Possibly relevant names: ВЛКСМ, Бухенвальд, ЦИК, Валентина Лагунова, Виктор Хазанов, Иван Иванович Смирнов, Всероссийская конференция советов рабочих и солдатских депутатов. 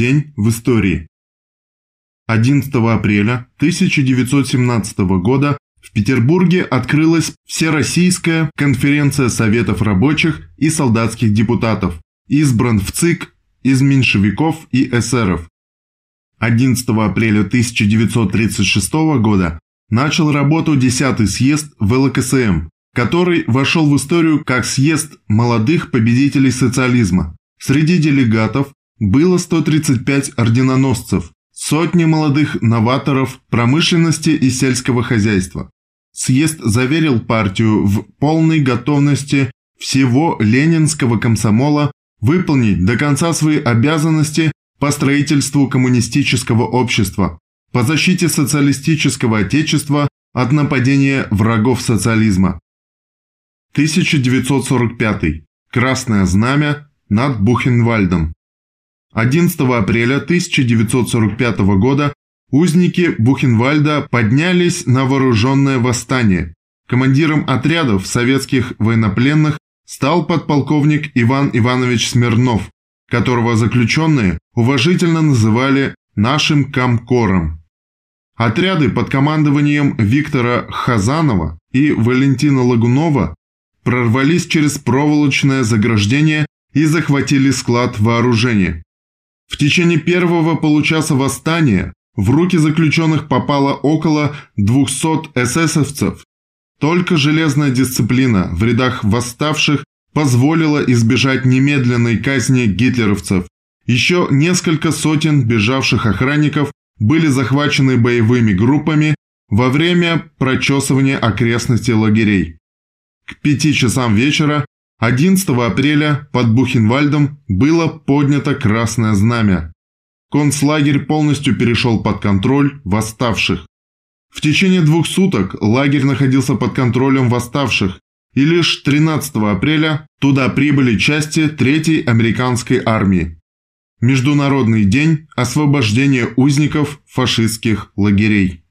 День в истории. 11 апреля 1917 года в Петербурге открылась Всероссийская конференция советов рабочих и солдатских депутатов, избран в ЦИК из меньшевиков и эсеров. 11 апреля 1936 года начал работу 10-й съезд ВЛКСМ, который вошел в историю как съезд молодых победителей социализма. Среди делегатов было 135 орденоносцев, сотни молодых новаторов промышленности и сельского хозяйства. Съезд заверил партию в полной готовности всего ленинского комсомола выполнить до конца свои обязанности по строительству коммунистического общества, по защите социалистического отечества от нападения врагов социализма. 1945. Красное знамя над Бухенвальдом. 11 апреля 1945 года узники Бухенвальда поднялись на вооруженное восстание. Командиром отрядов советских военнопленных стал подполковник Иван Иванович Смирнов, которого заключенные уважительно называли «нашим комкором». Отряды под командованием Виктора Хазанова и Валентина Лагунова прорвались через проволочное заграждение и захватили склад вооружения. В течение первого получаса восстания в руки заключенных попало около 200 эсэсовцев. Только железная дисциплина в рядах восставших позволила избежать немедленной казни гитлеровцев. Еще несколько сотен бежавших охранников были захвачены боевыми группами во время прочесывания окрестностей лагерей. К 5 часам вечера 11 апреля под Бухенвальдом было поднято красное знамя. Концлагерь полностью перешел под контроль восставших. В течение 2 суток лагерь находился под контролем восставших, и лишь 13 апреля туда прибыли части 3-й американской армии. Международный день освобождения узников фашистских лагерей.